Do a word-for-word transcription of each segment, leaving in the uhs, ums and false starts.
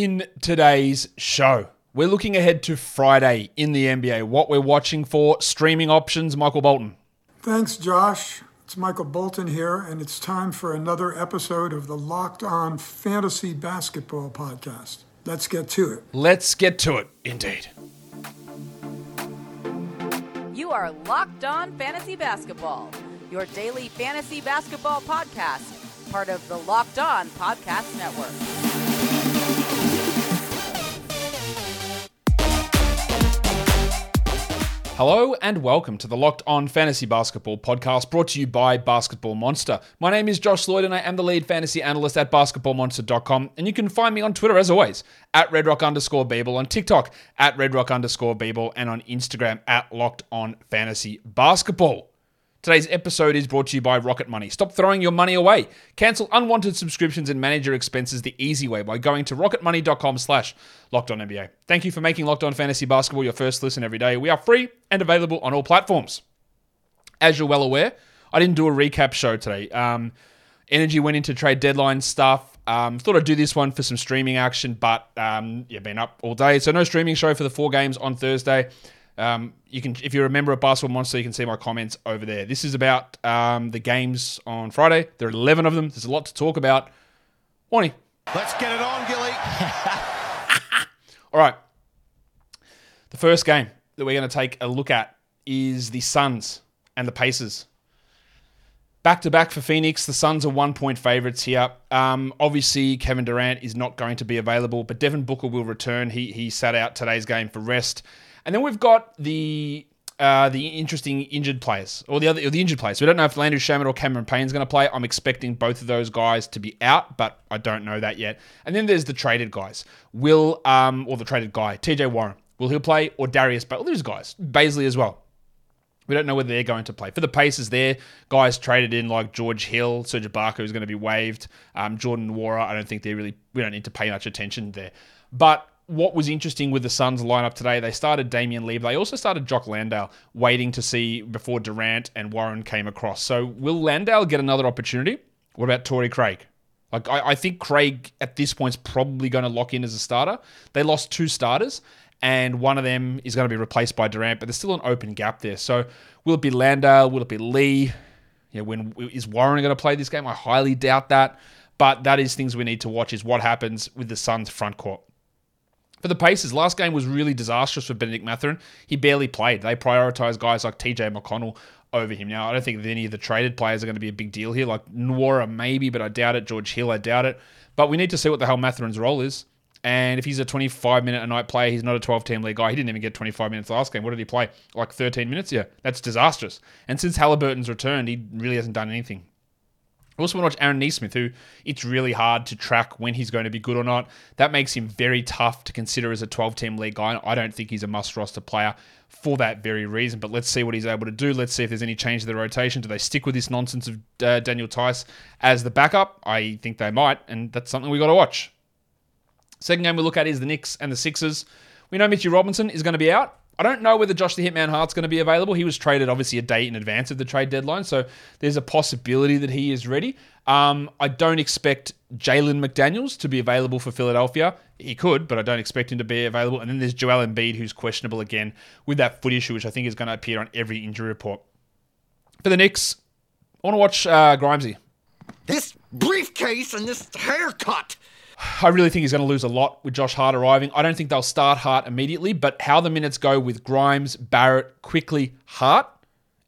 in today's show, we're looking ahead to Friday in the N B A, what we're watching for, streaming options. Michael Bolton. Thanks, Josh. It's Michael Bolton here, and it's time for another episode of the Locked On Fantasy Basketball Podcast. Let's get to it. Let's get to it, indeed. You are Locked On Fantasy Basketball, your daily fantasy basketball podcast, part of the Locked On Podcast Network. Hello and welcome to the Locked On Fantasy Basketball Podcast, brought to you by Basketball Monster. My name is Josh Lloyd and I am the lead fantasy analyst at basketball monster dot com, and you can find me on Twitter as always at RedRock underscore Beeble, on TikTok at RedRock underscore Beeble, and on Instagram at Locked On Fantasy Basketball. Today's episode is brought to you by Rocket Money. Stop throwing your money away. Cancel unwanted subscriptions and manage your expenses the easy way by going to rocketmoney.com slash LockedOnNBA. Thank you for making Locked On Fantasy Basketball your first listen every day. We are free and available on all platforms. As you're well aware, I didn't do a recap show today. Um, energy went into trade deadline stuff. Um, thought I'd do this one for some streaming action, but um, yeah, been up all day. So no streaming show for the four games on Thursday. Um, you can, if you're a member of Basketball Monster, you can see my comments over there. This is about um, the games on Friday. There are eleven of them. There's a lot to talk about. Warning. Let's get it on, Gilly. All right. The first game that we're going to take a look at is the Suns and the Pacers. Back-to-back for Phoenix. The Suns are one-point favorites here. Um, obviously, Kevin Durant is not going to be available, but Devin Booker will return. He he sat out today's game for rest. And then we've got the uh, the interesting injured players, or the other or the injured players. We don't know if Landry Shamet or Cameron Payne is going to play. I'm expecting both of those guys to be out, but I don't know that yet. And then there's the traded guys. Will um or the traded guy, T J Warren, will he play, or Darius Bailey? Those guys, Bazley as well. We don't know whether they're going to play. For the Pacers, there guys traded in like George Hill, Serge Ibaka is going to be waived. Um, Jordan Wara, I don't think they really. We don't need to pay much attention there, but. What was interesting with the Suns lineup today, they started Damian Lee, but they also started Jock Landale, waiting to see before Durant and Warren came across. So will Landale get another opportunity? What about Torrey Craig? Like I, I think Craig at this point is probably going to lock in as a starter. They lost two starters, and one of them is going to be replaced by Durant, but there's still an open gap there. So will it be Landale? Will it be Lee? Yeah, when is Warren going to play this game? I highly doubt that. But that is things we need to watch, is what happens with the Suns front court. For the Pacers, last game was really disastrous for Benedict Mathurin. He barely played. They prioritised guys like T J McConnell over him. Now, I don't think that any of the traded players are going to be a big deal here. Like Nwora, maybe, but I doubt it. George Hill, I doubt it. But we need to see what the hell Mathurin's role is. And if he's a twenty-five-minute-a-night player, he's not a twelve-team league guy. He didn't even get twenty-five minutes last game. What did he play? Like thirteen minutes? Yeah, that's disastrous. And since Halliburton's returned, he really hasn't done anything. I also want to watch Aaron Nesmith, who it's really hard to track when he's going to be good or not. That makes him very tough to consider as a twelve-team league guy. I don't think he's a must-roster player for that very reason, but let's see what he's able to do. Let's see if there's any change to the rotation. Do they stick with this nonsense of uh, Daniel Tice as the backup? I think they might, and that's something we got to watch. Second game we look at is the Knicks and the Sixers. We know Mitchell Robinson is going to be out. I don't know whether Josh the Hitman Hart's going to be available. He was traded, obviously, a day in advance of the trade deadline, so there's a possibility that he is ready. Um, I don't expect Jalen McDaniels to be available for Philadelphia. He could, but I don't expect him to be available. And then there's Joel Embiid, who's questionable again with that foot issue, which I think is going to appear on every injury report. For the Knicks, I want to watch uh, Grimesy. This briefcase and this haircut. I really think he's going to lose a lot with Josh Hart arriving. I don't think they'll start Hart immediately, but how the minutes go with Grimes, Barrett, Quickly, Hart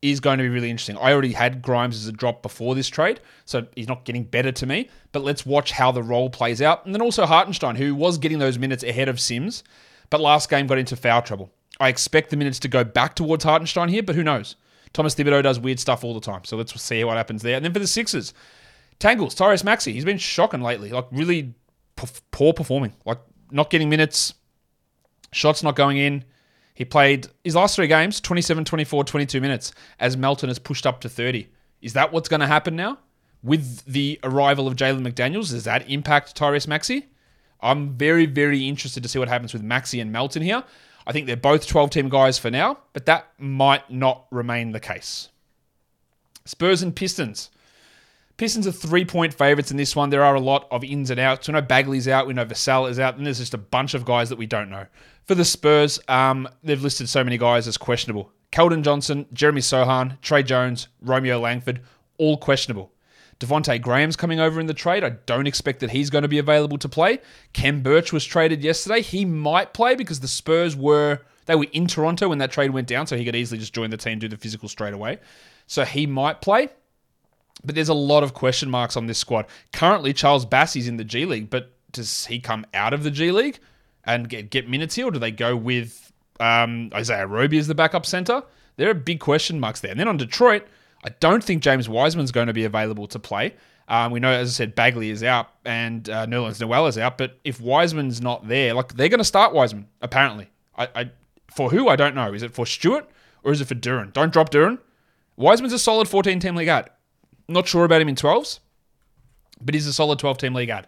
is going to be really interesting. I already had Grimes as a drop before this trade, so he's not getting better to me, but let's watch how the role plays out. And then also Hartenstein, who was getting those minutes ahead of Sims, but last game got into foul trouble. I expect the minutes to go back towards Hartenstein here, but who knows? Thomas Thibodeau does weird stuff all the time, so let's see what happens there. And then for the Sixers, Tangles, Tyrese Maxey, he's been shocking lately, like really... poor performing, like not getting minutes, shots not going in. He played his last three games, twenty-seven, twenty-four, twenty-two minutes, as Melton has pushed up to thirty. Is that what's going to happen now? With the arrival of Jalen McDaniels, does that impact Tyrese Maxey? I'm very, very interested to see what happens with Maxey and Melton here. I think they're both twelve-team guys for now, but that might not remain the case. Spurs and Pistons. Pistons are three-point favorites in this one. There are a lot of ins and outs. We know Bagley's out. We know Vassell is out. And there's just a bunch of guys that we don't know. For the Spurs, um, they've listed so many guys as questionable. Keldon Johnson, Jeremy Sohan, Trey Jones, Romeo Langford, all questionable. Devontae Graham's coming over in the trade. I don't expect that he's going to be available to play. Kem Birch was traded yesterday. He might play because the Spurs were, they were in Toronto when that trade went down, so he could easily just join the team, do the physical straight away. So he might play. But there's a lot of question marks on this squad. Currently, Charles Bassey's in the G League, but does he come out of the G League and get, get minutes here, or do they go with um, Isaiah Roby as the backup center? There are big question marks there. And then on Detroit, I don't think James Wiseman's going to be available to play. Um, we know, as I said, Bagley is out and uh, Nerlens Noel is out. But if Wiseman's not there, like they're going to start Wiseman, apparently. I, I for who, I don't know. Is it for Stewart or is it for Duren? Don't drop Duren. Wiseman's a solid fourteen-team league ad. Not sure about him in twelves, but he's a solid twelve-team league ad.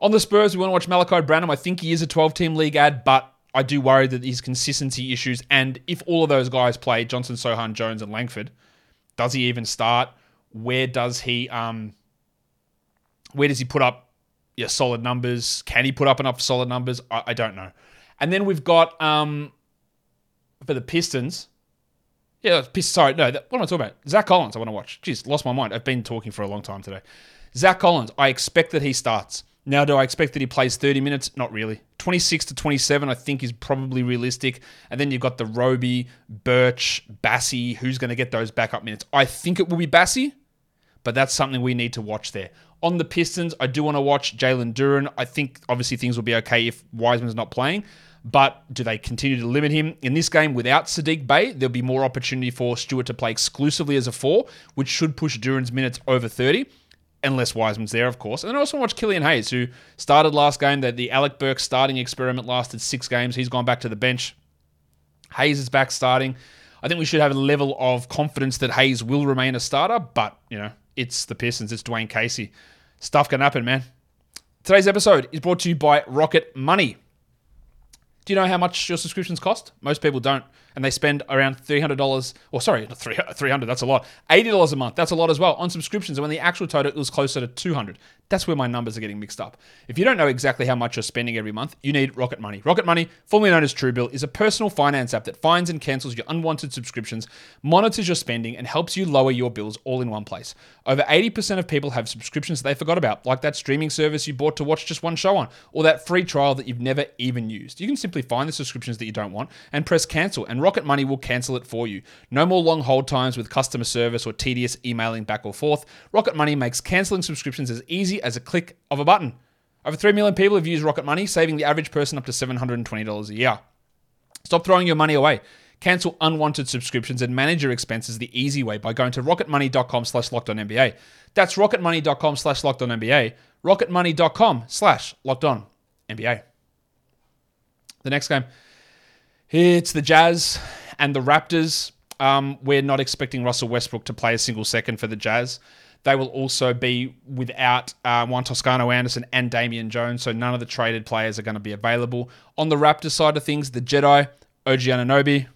On the Spurs, we want to watch Malachi Branham. I think he is a twelve-team league ad, but I do worry that his consistency issues, and if all of those guys play, Johnson, Sohan, Jones, and Langford, does he even start? Where does he um, where does he put up yeah, solid numbers? Can he put up enough solid numbers? I, I don't know. And then we've got, um, for the Pistons, yeah, Pistons, sorry, no, that, what am I talking about? Zach Collins, I want to watch. Jeez, lost my mind. I've been talking for a long time today. Zach Collins, I expect that he starts. Now, do I expect that he plays thirty minutes? Not really. twenty-six to twenty-seven, I think, is probably realistic. And then you've got the Roby, Birch, Bassey. Who's going to get those backup minutes? I think it will be Bassey, but that's something we need to watch there. On the Pistons, I do want to watch Jalen Duren. I think, obviously, things will be okay if Wiseman's not playing, but do they continue to limit him? In this game, without Sadiq Bey, there'll be more opportunity for Stewart to play exclusively as a four, which should push Duren's minutes over thirty. Unless Wiseman's there, of course. And then I also watch Killian Hayes, who started last game. That the Alec Burke starting experiment lasted six games. He's gone back to the bench. Hayes is back starting. I think we should have a level of confidence that Hayes will remain a starter, but, you know, it's the Pistons. It's Dwayne Casey. Stuff can happen, man. Today's episode is brought to you by Rocket Money. Do you know how much your subscriptions cost? Most people don't. And they spend around three hundred dollars, or sorry, not three hundred dollars, that's a lot. eighty dollars a month, that's a lot as well, on subscriptions. And when the actual total was closer to two hundred dollars, that's where my numbers are getting mixed up. If you don't know exactly how much you're spending every month, you need Rocket Money. Rocket Money, formerly known as Truebill, is a personal finance app that finds and cancels your unwanted subscriptions, monitors your spending, and helps you lower your bills all in one place. Over eighty percent of people have subscriptions they forgot about, like that streaming service you bought to watch just one show on, or that free trial that you've never even used. You can simply find the subscriptions that you don't want and press cancel, and Rocket Money will cancel it for you. No more long hold times with customer service or tedious emailing back or forth. Rocket Money makes canceling subscriptions as easy as a click of a button. Over three million people have used Rocket Money, saving the average person up to seven hundred twenty dollars a year. Stop throwing your money away. Cancel unwanted subscriptions and manage your expenses the easy way by going to rocketmoney.com slash LockedOnNBA. That's rocketmoney.com slash LockedOnNBA. rocketmoney.com slash LockedOnNBA. The next game, it's the Jazz and the Raptors. Um, we're not expecting Russell Westbrook to play a single second for the Jazz. They will also be without uh, Juan Toscano-Anderson and Damian Jones, so none of the traded players are going to be available. On the Raptors side of things, the Jedi, O G Anunoby.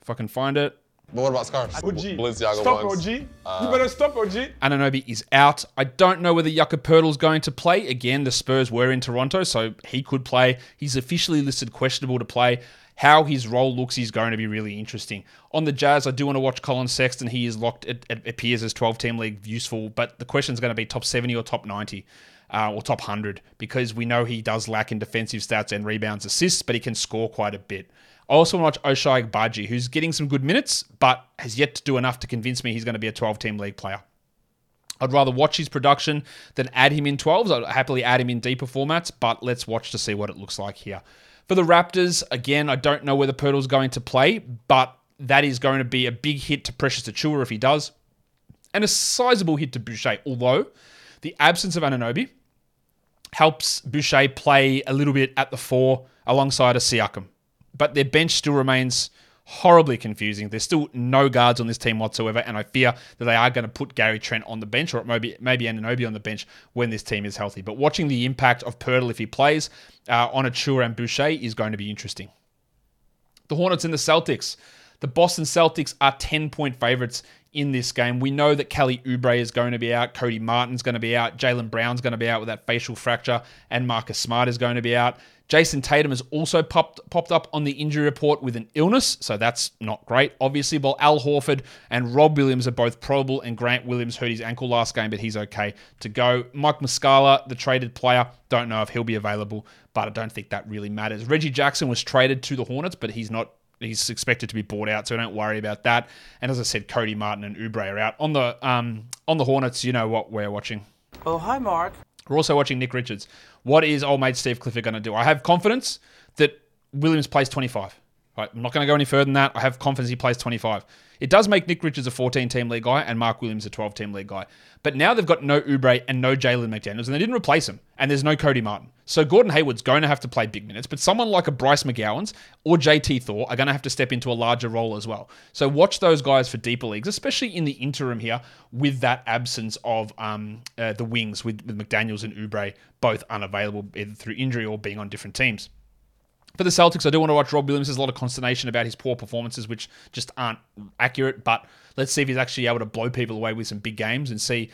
If I can find it. But what about scarves? O G, Balenciaga stop ones. O G. Uh, you better stop O G. Anunoby is out. I don't know whether Yucca Purtle's going to play. Again, the Spurs were in Toronto, so he could play. He's officially listed questionable to play. How his role looks is going to be really interesting. On the Jazz, I do want to watch Colin Sexton. He is locked, it, it appears, as twelve-team league useful, but the question is going to be top seventy or top ninety. Uh, or top one hundred, because we know he does lack in defensive stats and rebounds, assists, but he can score quite a bit. I also want to watch Ochai Agbaji, who's getting some good minutes, but has yet to do enough to convince me he's going to be a twelve-team league player. I'd rather watch his production than add him in twelves. I'd happily add him in deeper formats, but let's watch to see what it looks like here. For the Raptors, again, I don't know whether Pirtle's going to play, but that is going to be a big hit to Precious Achiuwa if he does, and a sizable hit to Boucher, although the absence of Anunoby helps Boucher play a little bit at the four alongside a Siakam. But their bench still remains horribly confusing. There's still no guards on this team whatsoever, and I fear that they are going to put Gary Trent on the bench, or maybe maybe Anunoby on the bench when this team is healthy. But watching the impact of Pirtle if he plays uh, on Achiuwa and Boucher is going to be interesting. The Hornets and the Celtics. The Boston Celtics are ten-point favorites in this game. We know that Kelly Oubre is going to be out, Cody Martin's going to be out, Jaylen Brown's going to be out with that facial fracture, and Marcus Smart is going to be out. Jason Tatum has also popped popped up on the injury report with an illness, so that's not great, obviously. But Al Horford and Rob Williams are both probable, and Grant Williams hurt his ankle last game, but he's okay to go. Mike Muscala, the traded player, don't know if he'll be available, but I don't think that really matters. Reggie Jackson was traded to the Hornets, but he's not. He's expected to be bought out, so don't worry about that. And as I said, Cody Martin and Oubre are out. On the um, on the Hornets, you know what we're watching. Oh, hi, Mark. We're also watching Nick Richards. What is old mate Steve Clifford going to do? I have confidence that Williams plays twenty-five. Right, I'm not going to go any further than that. I have confidence he plays twenty-five. It does make Nick Richards a fourteen-team league guy and Mark Williams a twelve-team league guy. But now they've got no Oubre and no Jalen McDaniels, and they didn't replace him, and there's no Cody Martin. So Gordon Hayward's going to have to play big minutes, but someone like a Bryce McGowan's or J T Thor are going to have to step into a larger role as well. So watch those guys for deeper leagues, especially in the interim here with that absence of um, uh, the wings with, with McDaniels and Oubre both unavailable either through injury or being on different teams. For the Celtics, I do want to watch Rob Williams. There's a lot of consternation about his poor performances, which just aren't accurate, but let's see if he's actually able to blow people away with some big games and see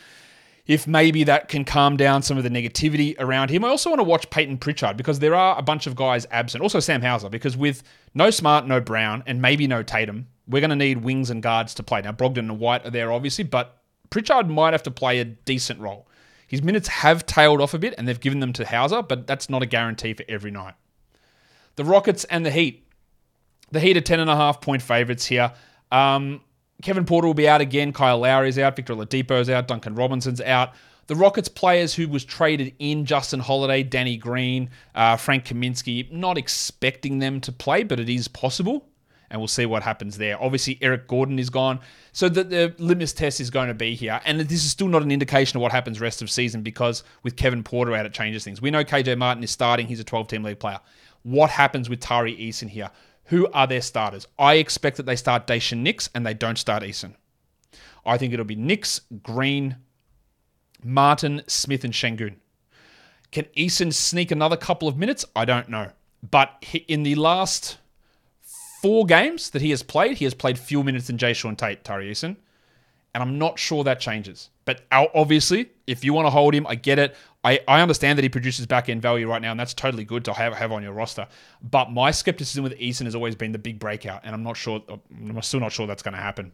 if maybe that can calm down some of the negativity around him. I also want to watch Peyton Pritchard because there are a bunch of guys absent. Also Sam Hauser, because with no Smart, no Brown, and maybe no Tatum, we're going to need wings and guards to play. Now, Brogdon and White are there, obviously, but Pritchard might have to play a decent role. His minutes have tailed off a bit, and they've given them to Hauser, but that's not a guarantee for every night. The Rockets and the Heat. The Heat are ten point five point favourites here. Um, Kevin Porter will be out again. Kyle Lowry's out. Victor Oladipo's out. Duncan Robinson's out. The Rockets players who was traded in, Justin Holiday, Danny Green, uh, Frank Kaminsky, not expecting them to play, but it is possible. And we'll see what happens there. Obviously, Eric Gordon is gone. So the, the litmus test is going to be here. And this is still not an indication of what happens rest of season because with Kevin Porter out, it changes things. We know K J Martin is starting. He's a twelve-team league player. What happens with Tari Eason here? Who are their starters? I expect that they start Dacian Nix and they don't start Eason. I think it'll be Nix, Green, Martin, Smith, and Şengün. Can Eason sneak another couple of minutes? I don't know. But in the last four games that he has played, he has played fewer minutes than Jay Sean Tate, Tari Eason. And I'm not sure that changes. But obviously, if you want to hold him, I get it. I, I understand that he produces back-end value right now, and that's totally good to have, have on your roster. But my skepticism with Eason has always been the big breakout, and I'm not sure. I'm still not sure that's going to happen.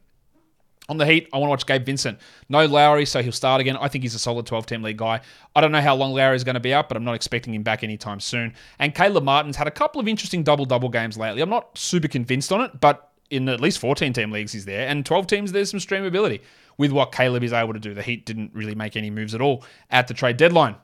On the Heat, I want to watch Gabe Vincent. No Lowry, so he'll start again. I think he's a solid twelve-team league guy. I don't know how long Lowry is going to be out, but I'm not expecting him back anytime soon. And Caleb Martin's had a couple of interesting double-double games lately. I'm not super convinced on it, but in at least fourteen-team leagues he's there, and twelve teams there's some streamability with what Caleb is able to do. The Heat didn't really make any moves at all at the trade deadline.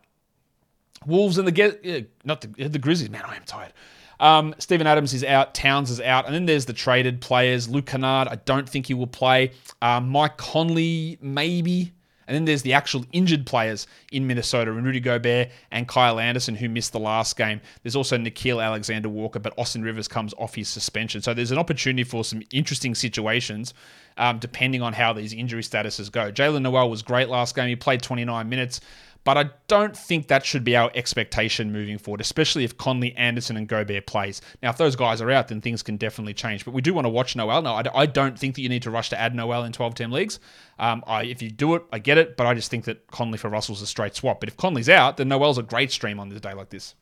Wolves and the... Ge- not the, the Grizzlies. Man, I am tired. Um, Steven Adams is out. Towns is out. And then there's the traded players. Luke Kennard, I don't think he will play. Uh, Mike Conley, maybe. And then there's the actual injured players in Minnesota, and Rudy Gobert and Kyle Anderson, who missed the last game. There's also Nickeil Alexander-Walker, but Austin Rivers comes off his suspension. So there's an opportunity for some interesting situations, um, depending on how these injury statuses go. Jalen Noel was great last game. He played twenty-nine minutes, but I don't think that should be our expectation moving forward, especially if Conley, Anderson, and Gobert plays. Now, if those guys are out, then things can definitely change. But we do want to watch Noel. Now, I don't think that you need to rush to add Noel in twelve-team leagues. Um, I, if you do it, I get it, but I just think that Conley for Russell's a straight swap. But if Conley's out, then Noel's a great stream on a day like this.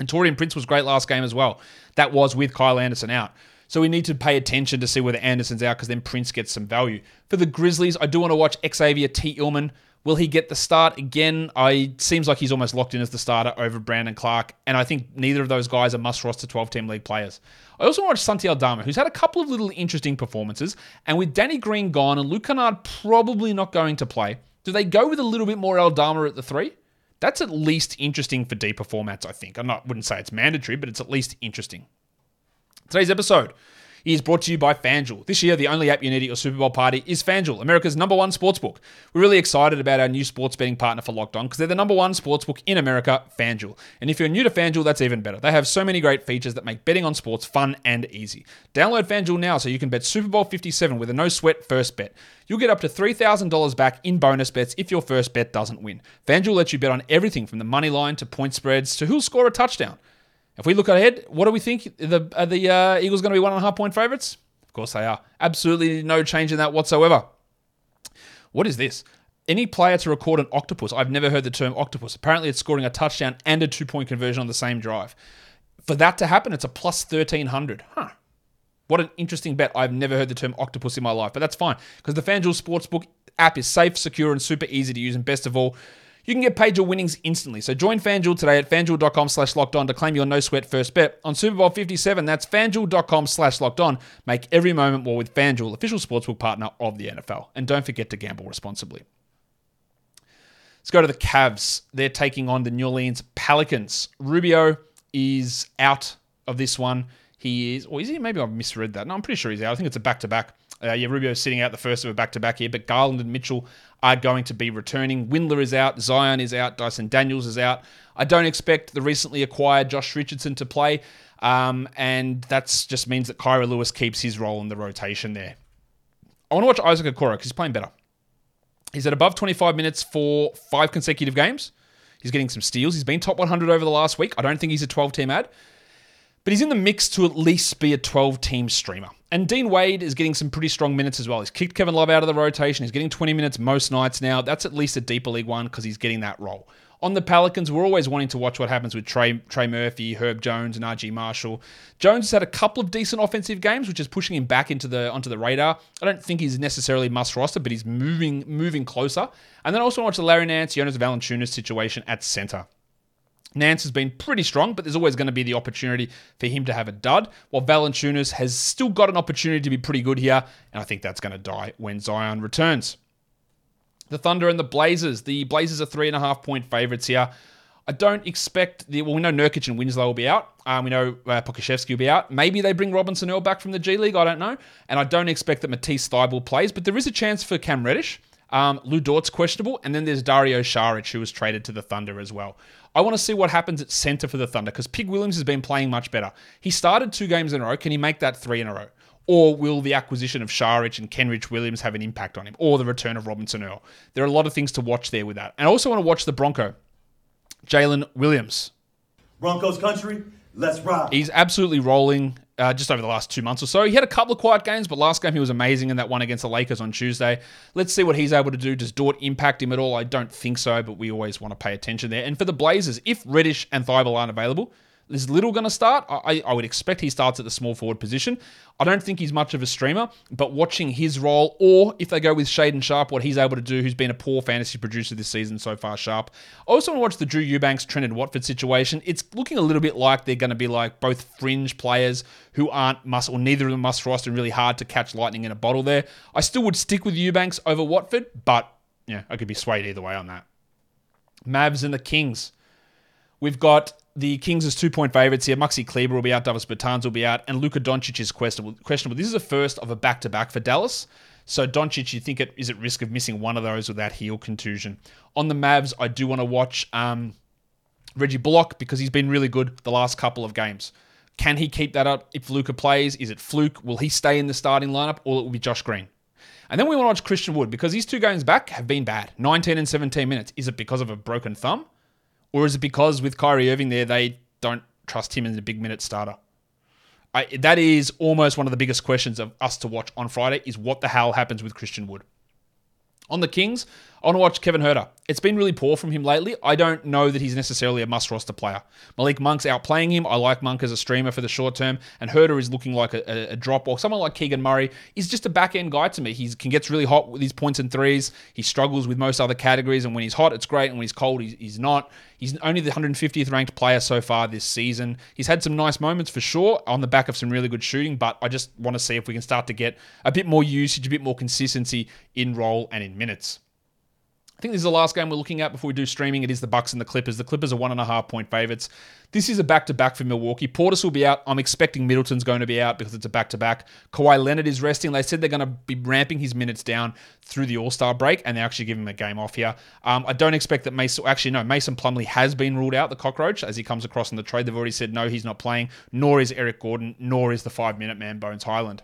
And Taurean Prince was great last game as well. That was with Kyle Anderson out. So we need to pay attention to see whether Anderson's out because then Prince gets some value. For the Grizzlies, I do want to watch Xavier T. Tillman. Will he get the start again? I seems like he's almost locked in as the starter over Brandon Clark, and I think neither of those guys are must-roster twelve-team league players. I also watched Santi Aldama, who's had a couple of little interesting performances, and with Danny Green gone and Luke Kennard probably not going to play, do they go with a little bit more Aldama at the three? That's at least interesting for deeper formats, I think. I not wouldn't say it's mandatory, but it's at least interesting. Today's episode is brought to you by FanDuel. This year, the only app you need at your Super Bowl party is FanDuel, America's number one sportsbook. We're really excited about our new sports betting partner for Locked On because they're the number one sportsbook in America, FanDuel. And if you're new to FanDuel, that's even better. They have so many great features that make betting on sports fun and easy. Download FanDuel now so you can bet Super Bowl fifty-seven with a no-sweat first bet. You'll get up to three thousand dollars back in bonus bets if your first bet doesn't win. FanDuel lets you bet on everything from the money line to point spreads to who'll score a touchdown. If we look ahead, what do we think? The, are the uh, Eagles going to be one and a half point favorites? Of course they are. Absolutely no change in that whatsoever. What is this? Any player to record an octopus. I've never heard the term octopus. Apparently it's scoring a touchdown and a two-point conversion on the same drive. For that to happen, it's a plus thirteen hundred. Huh. What an interesting bet. I've never heard the term octopus in my life, but that's fine because the FanDuel Sportsbook app is safe, secure, and super easy to use. And best of all, you can get paid your winnings instantly. So join FanDuel today at FanDuel.com slash locked on to claim your no-sweat first bet. On Super Bowl fifty-seven, that's FanDuel.com slash locked on. Make every moment more with FanDuel, official sportsbook partner of the N F L. And don't forget to gamble responsibly. Let's go to the Cavs. They're taking on the New Orleans Pelicans. Rubio is out of this one. He is, or is he? Maybe I've misread that. No, I'm pretty sure he's out. I think it's a back-to-back. Uh, yeah, Rubio's sitting out the first of a back-to-back here, but Garland and Mitchell are going to be returning. Windler is out. Zion is out. Dyson Daniels is out. I don't expect the recently acquired Josh Richardson to play, um, and that just means that Kyra Lewis keeps his role in the rotation there. I want to watch Isaac Okoro because he's playing better. He's at above twenty-five minutes for five consecutive games. He's getting some steals. He's been top one hundred over the last week. I don't think he's a twelve-team ad. But he's in the mix to at least be a twelve-team streamer. And Dean Wade is getting some pretty strong minutes as well. He's kicked Kevin Love out of the rotation. He's getting twenty minutes most nights now. That's at least a deeper league one because he's getting that role. On the Pelicans, we're always wanting to watch what happens with Trey, Trey Murphy, Herb Jones, and R G Marshall. Jones has had a couple of decent offensive games, which is pushing him back into the onto the radar. I don't think he's necessarily must roster, but he's moving moving closer. And then also watch the Larry Nance, Jonas Valanciunas situation at center. Nance has been pretty strong, but there's always going to be the opportunity for him to have a dud, while Valanciunas has still got an opportunity to be pretty good here, and I think that's going to die when Zion returns. The Thunder and the Blazers. The Blazers are three and a half point favorites here. I don't expect the. Well, we know Nurkic and Winslow will be out. Um, we know uh, Pokuševski will be out. Maybe they bring Robinson Earl back from the G League. I don't know, and I don't expect that Matisse Thybulle plays, but there is a chance for Cam Reddish. Um, Lou Dort's questionable, and then there's Dario Saric, who was traded to the Thunder as well. I want to see what happens at center for the Thunder because Pig Williams has been playing much better. He started two games in a row. Can he make that three in a row? Or will the acquisition of Saric and Kenrich Williams have an impact on him? Or the return of Robinson Earl? There are a lot of things to watch there with that. And I also want to watch the Bronco, Jalen Williams. Broncos country, let's rock. He's absolutely rolling. Uh, just over the last two months or so. He had a couple of quiet games, but last game he was amazing in that one against the Lakers on Tuesday. Let's see what he's able to do. Does Dort impact him at all? I don't think so, but we always want to pay attention there. And for the Blazers, if Reddish and Thybulle aren't available, is Little going to start? I, I would expect he starts at the small forward position. I don't think he's much of a streamer, but watching his role, or if they go with Shaedon Sharpe, what he's able to do, who's been a poor fantasy producer this season so far, Sharpe. I also want to watch the Drew Eubanks, Trenton Watford situation. It's looking a little bit like they're going to be like both fringe players who aren't must, or neither of them must roster, and really hard to catch lightning in a bottle there. I still would stick with Eubanks over Watford, but yeah, I could be swayed either way on that. Mavs and the Kings. We've got the Kings as two-point favourites here. Maxi Kleber will be out. Davis Bertans will be out. And Luka Doncic is questionable. questionable. This is a first of a back-to-back for Dallas. So Doncic, you think it is at risk of missing one of those with that heel contusion. On the Mavs, I do want to watch um, Reggie Bullock because he's been really good the last couple of games. Can he keep that up if Luka plays? Is it fluke? Will he stay in the starting lineup? Or it will be Josh Green? And then we want to watch Christian Wood because these two games back have been bad. nineteen and seventeen minutes. Is it because of a broken thumb? Or is it because with Kyrie Irving there, they don't trust him as a big-minute starter? I, that is almost one of the biggest questions of us to watch on Friday is what the hell happens with Christian Wood. On the Kings, I want to watch Kevin Huerter. It's been really poor from him lately. I don't know that he's necessarily a must-roster player. Malik Monk's outplaying him. I like Monk as a streamer for the short term, and Huerter is looking like a, a drop-off. Someone like Keegan Murray is just a back-end guy to me. He gets really hot with his points and threes. He struggles with most other categories, and when he's hot, it's great, and when he's cold, he's, he's not. He's only the one hundred fiftieth ranked player so far this season. He's had some nice moments for sure on the back of some really good shooting, but I just want to see if we can start to get a bit more usage, a bit more consistency in role and in minutes. I think this is the last game we're looking at before we do streaming. It is the Bucks and the Clippers. The Clippers are one and a half point favorites. This is a back-to-back for Milwaukee. Portis will be out. I'm expecting Middleton's going to be out because it's a back-to-back. Kawhi Leonard is resting. They said they're going to be ramping his minutes down through the All-Star break, and they actually give him a game off here. Um, I don't expect that Mason... Actually, no, Mason Plumlee has been ruled out, the cockroach, as he comes across in the trade. They've already said, no, he's not playing, nor is Eric Gordon, nor is the five-minute man, Bones Highland.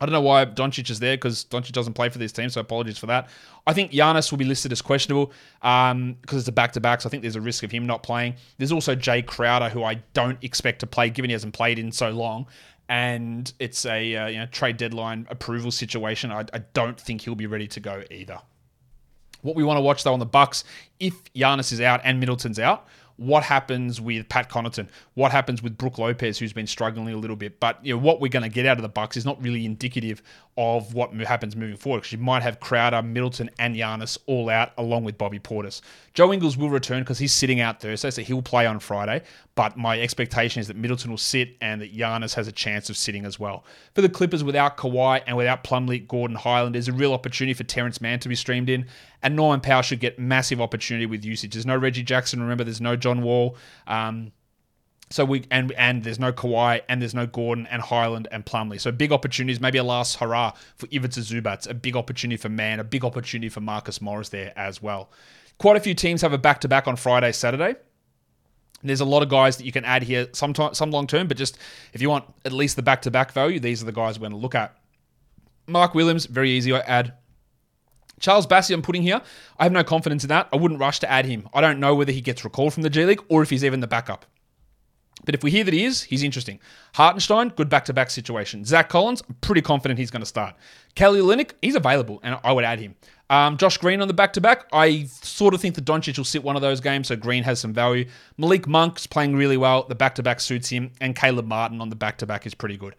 I don't know why Doncic is there because Doncic doesn't play for this team, so apologies for that. I think Giannis will be listed as questionable um, because it's a back-to-back, so I think there's a risk of him not playing. There's also Jay Crowder, who I don't expect to play, given he hasn't played in so long. and it's a uh, you know, trade deadline approval situation. I, I don't think he'll be ready to go either. What we want to watch, though, on the Bucks, if Giannis is out and Middleton's out, what happens with Pat Connaughton? What happens with Brook Lopez, who's been struggling a little bit? But you know, what we're going to get out of the Bucks is not really indicative of what happens moving forward, because you might have Crowder, Middleton, and Giannis all out, along with Bobby Portis. Joe Ingles will return because he's sitting out Thursday, so he'll play on Friday. But my expectation is that Middleton will sit and that Giannis has a chance of sitting as well. For the Clippers, without Kawhi and without Plumlee, Gordon, Highland, there's a real opportunity for Terrence Mann to be streamed in. And Norman Powell should get massive opportunity with usage. There's no Reggie Jackson. Remember, there's no John Wall. Um, so we and and there's no Kawhi and there's no Gordon and Highland and Plumlee. So big opportunities. Maybe a last hurrah for Ivica Zubac. A big opportunity for Mann. A big opportunity for Marcus Morris there as well. Quite a few teams have a back-to-back on Friday, Saturday. There's a lot of guys that you can add here, some t- some long-term, but just if you want at least the back-to-back value, these are the guys we're going to look at. Mark Williams, very easy to add. Charles Bassey, I'm putting here. I have no confidence in that. I wouldn't rush to add him. I don't know whether he gets recalled from the G League or if he's even the backup. But if we hear that he is, he's interesting. Hartenstein, good back-to-back situation. Zach Collins, I'm pretty confident he's going to start. Kelly Olynyk, he's available, and I would add him. Um, Josh Green on the back-to-back. I sort of think that Doncic will sit one of those games, so Green has some value. Malik Monk's playing really well. The back-to-back suits him, and Caleb Martin on the back-to-back is pretty good.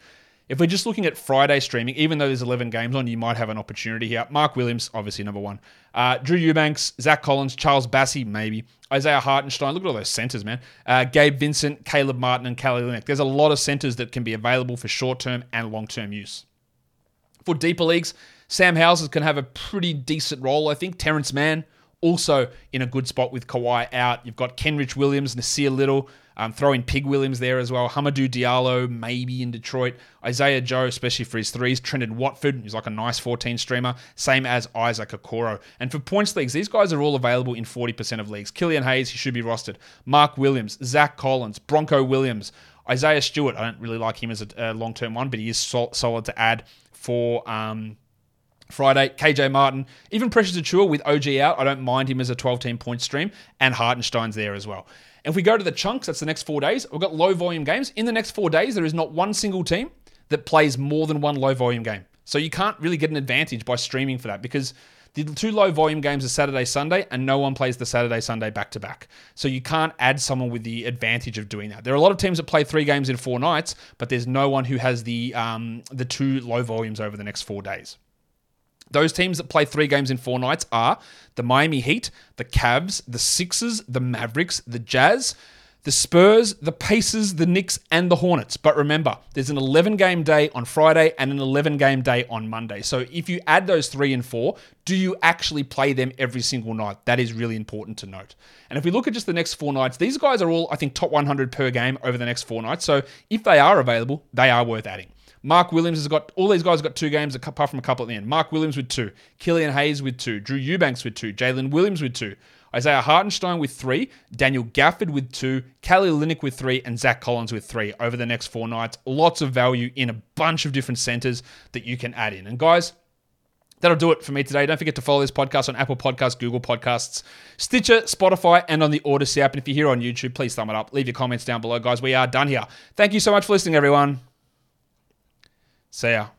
If we're just looking at Friday streaming, even though there's eleven games on, you might have an opportunity here. Mark Williams, obviously number one. Uh, Drew Eubanks, Zach Collins, Charles Bassey, maybe. Isaiah Hartenstein. Look at all those centers, man. Uh, Gabe Vincent, Caleb Martin, and Kelly Olynyk. There's a lot of centers that can be available for short-term and long-term use. For deeper leagues, Sam Houses can have a pretty decent role, I think. Terrence Mann, also in a good spot with Kawhi out. You've got Kenrich Williams, Nasir Little. Um, throw in Pig Williams there as well. Hamidou Diallo, maybe in Detroit. Isaiah Joe, especially for his threes. Trenton Watford, who's like a nice fourteen streamer. Same as Isaac Okoro. And for points leagues, these guys are all available in forty percent of leagues. Killian Hayes, he should be rostered. Mark Williams, Zach Collins, Bronco Williams, Isaiah Stewart. I don't really like him as a, a long-term one, but he is sol- solid to add for... Um, Friday, K J Martin, even Precious Achiuwa with O G out, I don't mind him as a twelve-team point stream, and Hartenstein's there as well. And if we go to the chunks, that's the next four days. We've got low-volume games. In the next four days, there is not one single team that plays more than one low-volume game. So you can't really get an advantage by streaming for that, because the two low-volume games are Saturday, Sunday, and no one plays the Saturday, Sunday back-to-back. So you can't add someone with the advantage of doing that. There are a lot of teams that play three games in four nights, but there's no one who has the um, the two low volumes over the next four days. Those teams that play three games in four nights are the Miami Heat, the Cavs, the Sixers, the Mavericks, the Jazz, the Spurs, the Pacers, the Knicks, and the Hornets. But remember, there's an eleven-game day on Friday and an eleven-game day on Monday. So if you add those three and four, do you actually play them every single night? That is really important to note. And if we look at just the next four nights, these guys are all, I think, top one hundred per game over the next four nights. So if they are available, they are worth adding. Mark Williams has got, all these guys have got two games apart from a couple at the end. Mark Williams with two, Killian Hayes with two, Drew Eubanks with two, Jalen Williams with two, Isaiah Hartenstein with three, Daniel Gafford with two, Kelly Olynyk with three, and Zach Collins with three over the next four nights. Lots of value in a bunch of different centers that you can add in. And guys, that'll do it for me today. Don't forget to follow this podcast on Apple Podcasts, Google Podcasts, Stitcher, Spotify, and on the Odyssey app. And if you're here on YouTube, please thumb it up. Leave your comments down below, guys. We are done here. Thank you so much for listening, everyone. See ya.